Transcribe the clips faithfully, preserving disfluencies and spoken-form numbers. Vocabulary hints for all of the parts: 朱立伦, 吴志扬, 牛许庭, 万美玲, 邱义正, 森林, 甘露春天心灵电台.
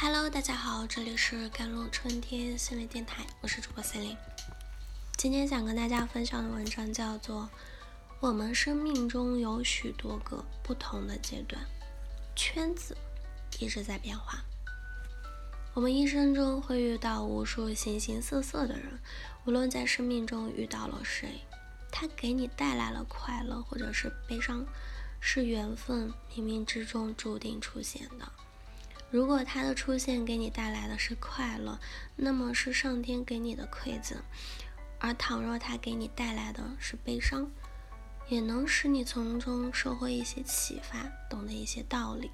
Hello， 大家好，这里是甘露春天心灵电台，我是主播森林。今天想跟大家分享的文章叫做《我们生命中有许多个不同的阶段，圈子一直在变化》。我们一生中会遇到无数形形色色的人，无论在生命中遇到了谁，他给你带来了快乐或者是悲伤，是缘分冥冥之中注定出现的。如果他的出现给你带来的是快乐，那么是上天给你的馈赠；而倘若他给你带来的是悲伤，也能使你从中收获一些启发，懂得一些道理，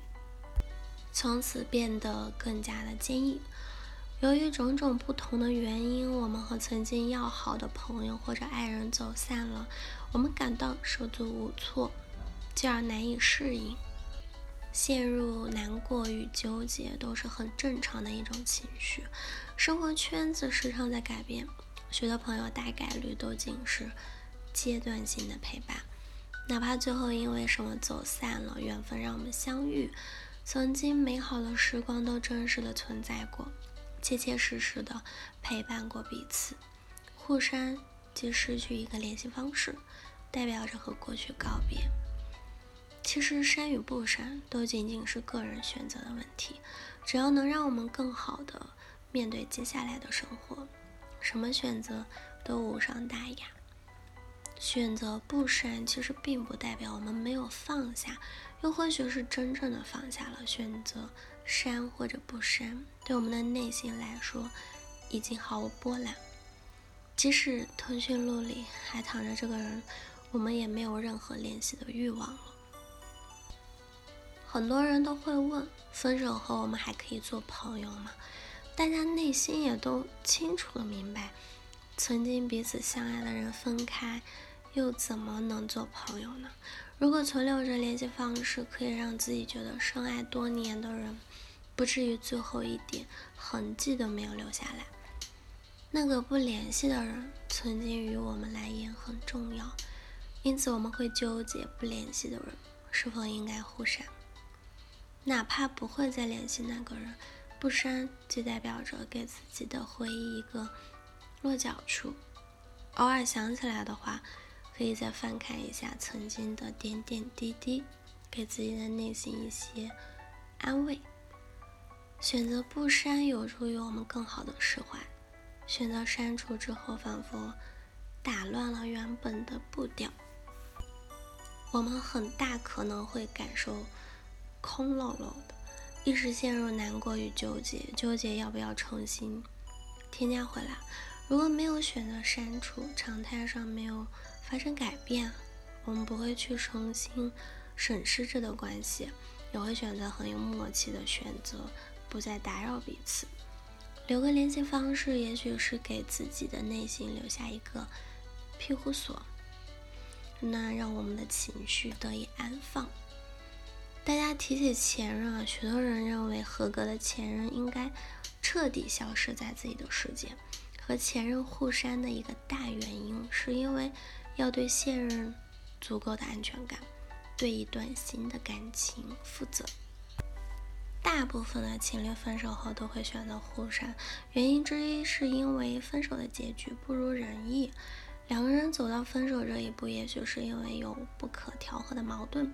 从此变得更加的坚毅。由于种种不同的原因，我们和曾经要好的朋友或者爱人走散了，我们感到手足无措，进而难以适应，陷入难过与纠结，都是很正常的一种情绪。生活圈子时常在改变，许多朋友大概率都仅是阶段性的陪伴，哪怕最后因为什么走散了，缘分让我们相遇，曾经美好的时光都真实的存在过，切切实实的陪伴过彼此。互删即失去一个联系方式，代表着和过去告别。其实删与不删都仅仅是个人选择的问题，只要能让我们更好的面对接下来的生活，什么选择都无伤大雅。选择不删其实并不代表我们没有放下，又或许是真正的放下了。选择删或者不删，对我们的内心来说已经毫无波澜，即使通讯录里还躺着这个人，我们也没有任何联系的欲望了。很多人都会问，分手后我们还可以做朋友吗？大家内心也都清楚的明白，曾经彼此相爱的人分开又怎么能做朋友呢？如果存留着联系方式，可以让自己觉得深爱多年的人不至于最后一点痕迹都没有留下来。那个不联系的人曾经于我们来言很重要，因此我们会纠结不联系的人是否应该互删。哪怕不会再联系那个人，不删就代表着给自己的回忆一个落脚处，偶尔想起来的话，可以再翻看一下曾经的点点滴滴，给自己的内心一些安慰。选择不删有助于我们更好的释怀，选择删除之后仿佛打乱了原本的步调，我们很大可能会感受空落落的，一时陷入难过与纠结，纠结要不要重新添加回来。如果没有选择删除，常态上没有发生改变，我们不会去重新审视这段关系，也会选择很有默契的选择不再打扰彼此。留个联系方式，也许是给自己的内心留下一个庇护所，那让我们的情绪得以安放。大家提起前任啊，许多人认为合格的前任应该彻底消失在自己的世界。和前任互删的一个大原因，是因为要对现任足够的安全感，对一段新的感情负责。大部分的情侣分手后都会选择互删，原因之一是因为分手的结局不如人意，两个人走到分手这一步，也许是因为有不可调和的矛盾，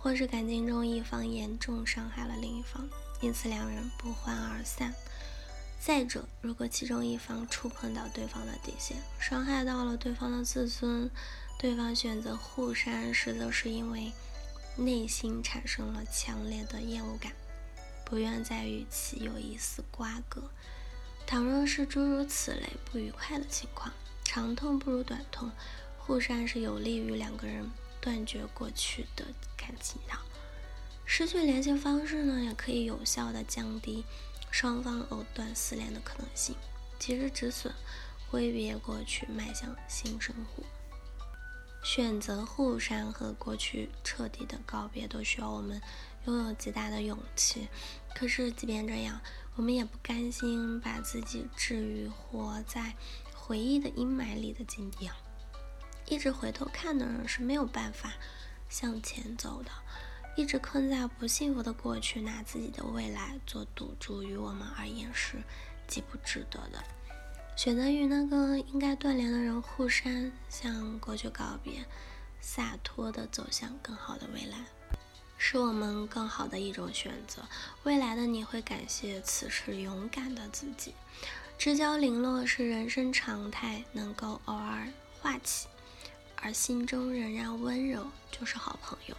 或是感情中一方严重伤害了另一方，因此两人不欢而散。再者，如果其中一方触碰到对方的底线，伤害到了对方的自尊，对方选择互删，实则是因为内心产生了强烈的厌恶感，不愿再与其有一丝瓜葛。倘若是诸如此类不愉快的情况，长痛不如短痛，互删是有利于两个人断绝过去的感情的。失去联系方式呢，也可以有效的降低双方藕断丝连的可能性，及时止损，挥别过去，迈向新生活。选择互删和过去彻底的告别，都需要我们拥有极大的勇气。可是即便这样，我们也不甘心把自己置于活在回忆的阴霾里的境地啊。一直回头看的人是没有办法向前走的，一直困在不幸福的过去，拿自己的未来做赌注，于我们而言是极不值得的。选择与那个应该断联的人互删，向过去告别，洒脱地走向更好的未来，是我们更好的一种选择。未来的你会感谢此时勇敢的自己。知交零落是人生常态，能够偶尔化气而心中仍然温柔，就是好朋友。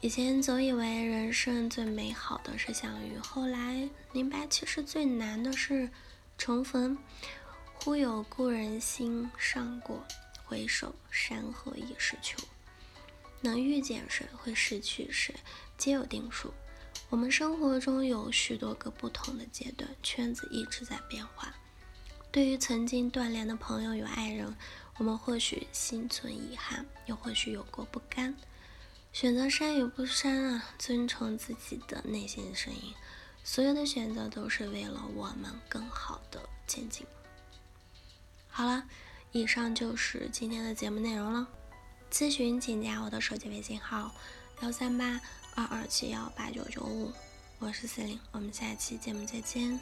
以前总以为人生最美好的是相遇，后来明白其实最难的是重逢。忽有故人心上过，回首山河已是秋。能遇见谁，会失去谁，皆有定数。我们生活中有许多个不同的阶段，圈子一直在变化。对于曾经断联的朋友与爱人，我们或许心存遗憾，又或许有过不甘。选择删与不删啊，遵从自己的内心声音。所有的选择都是为了我们更好的前进。好了，以上就是今天的节目内容了。咨询请加我的手机微信号幺三八二二七幺八九九五，我是四零，我们下期节目再见。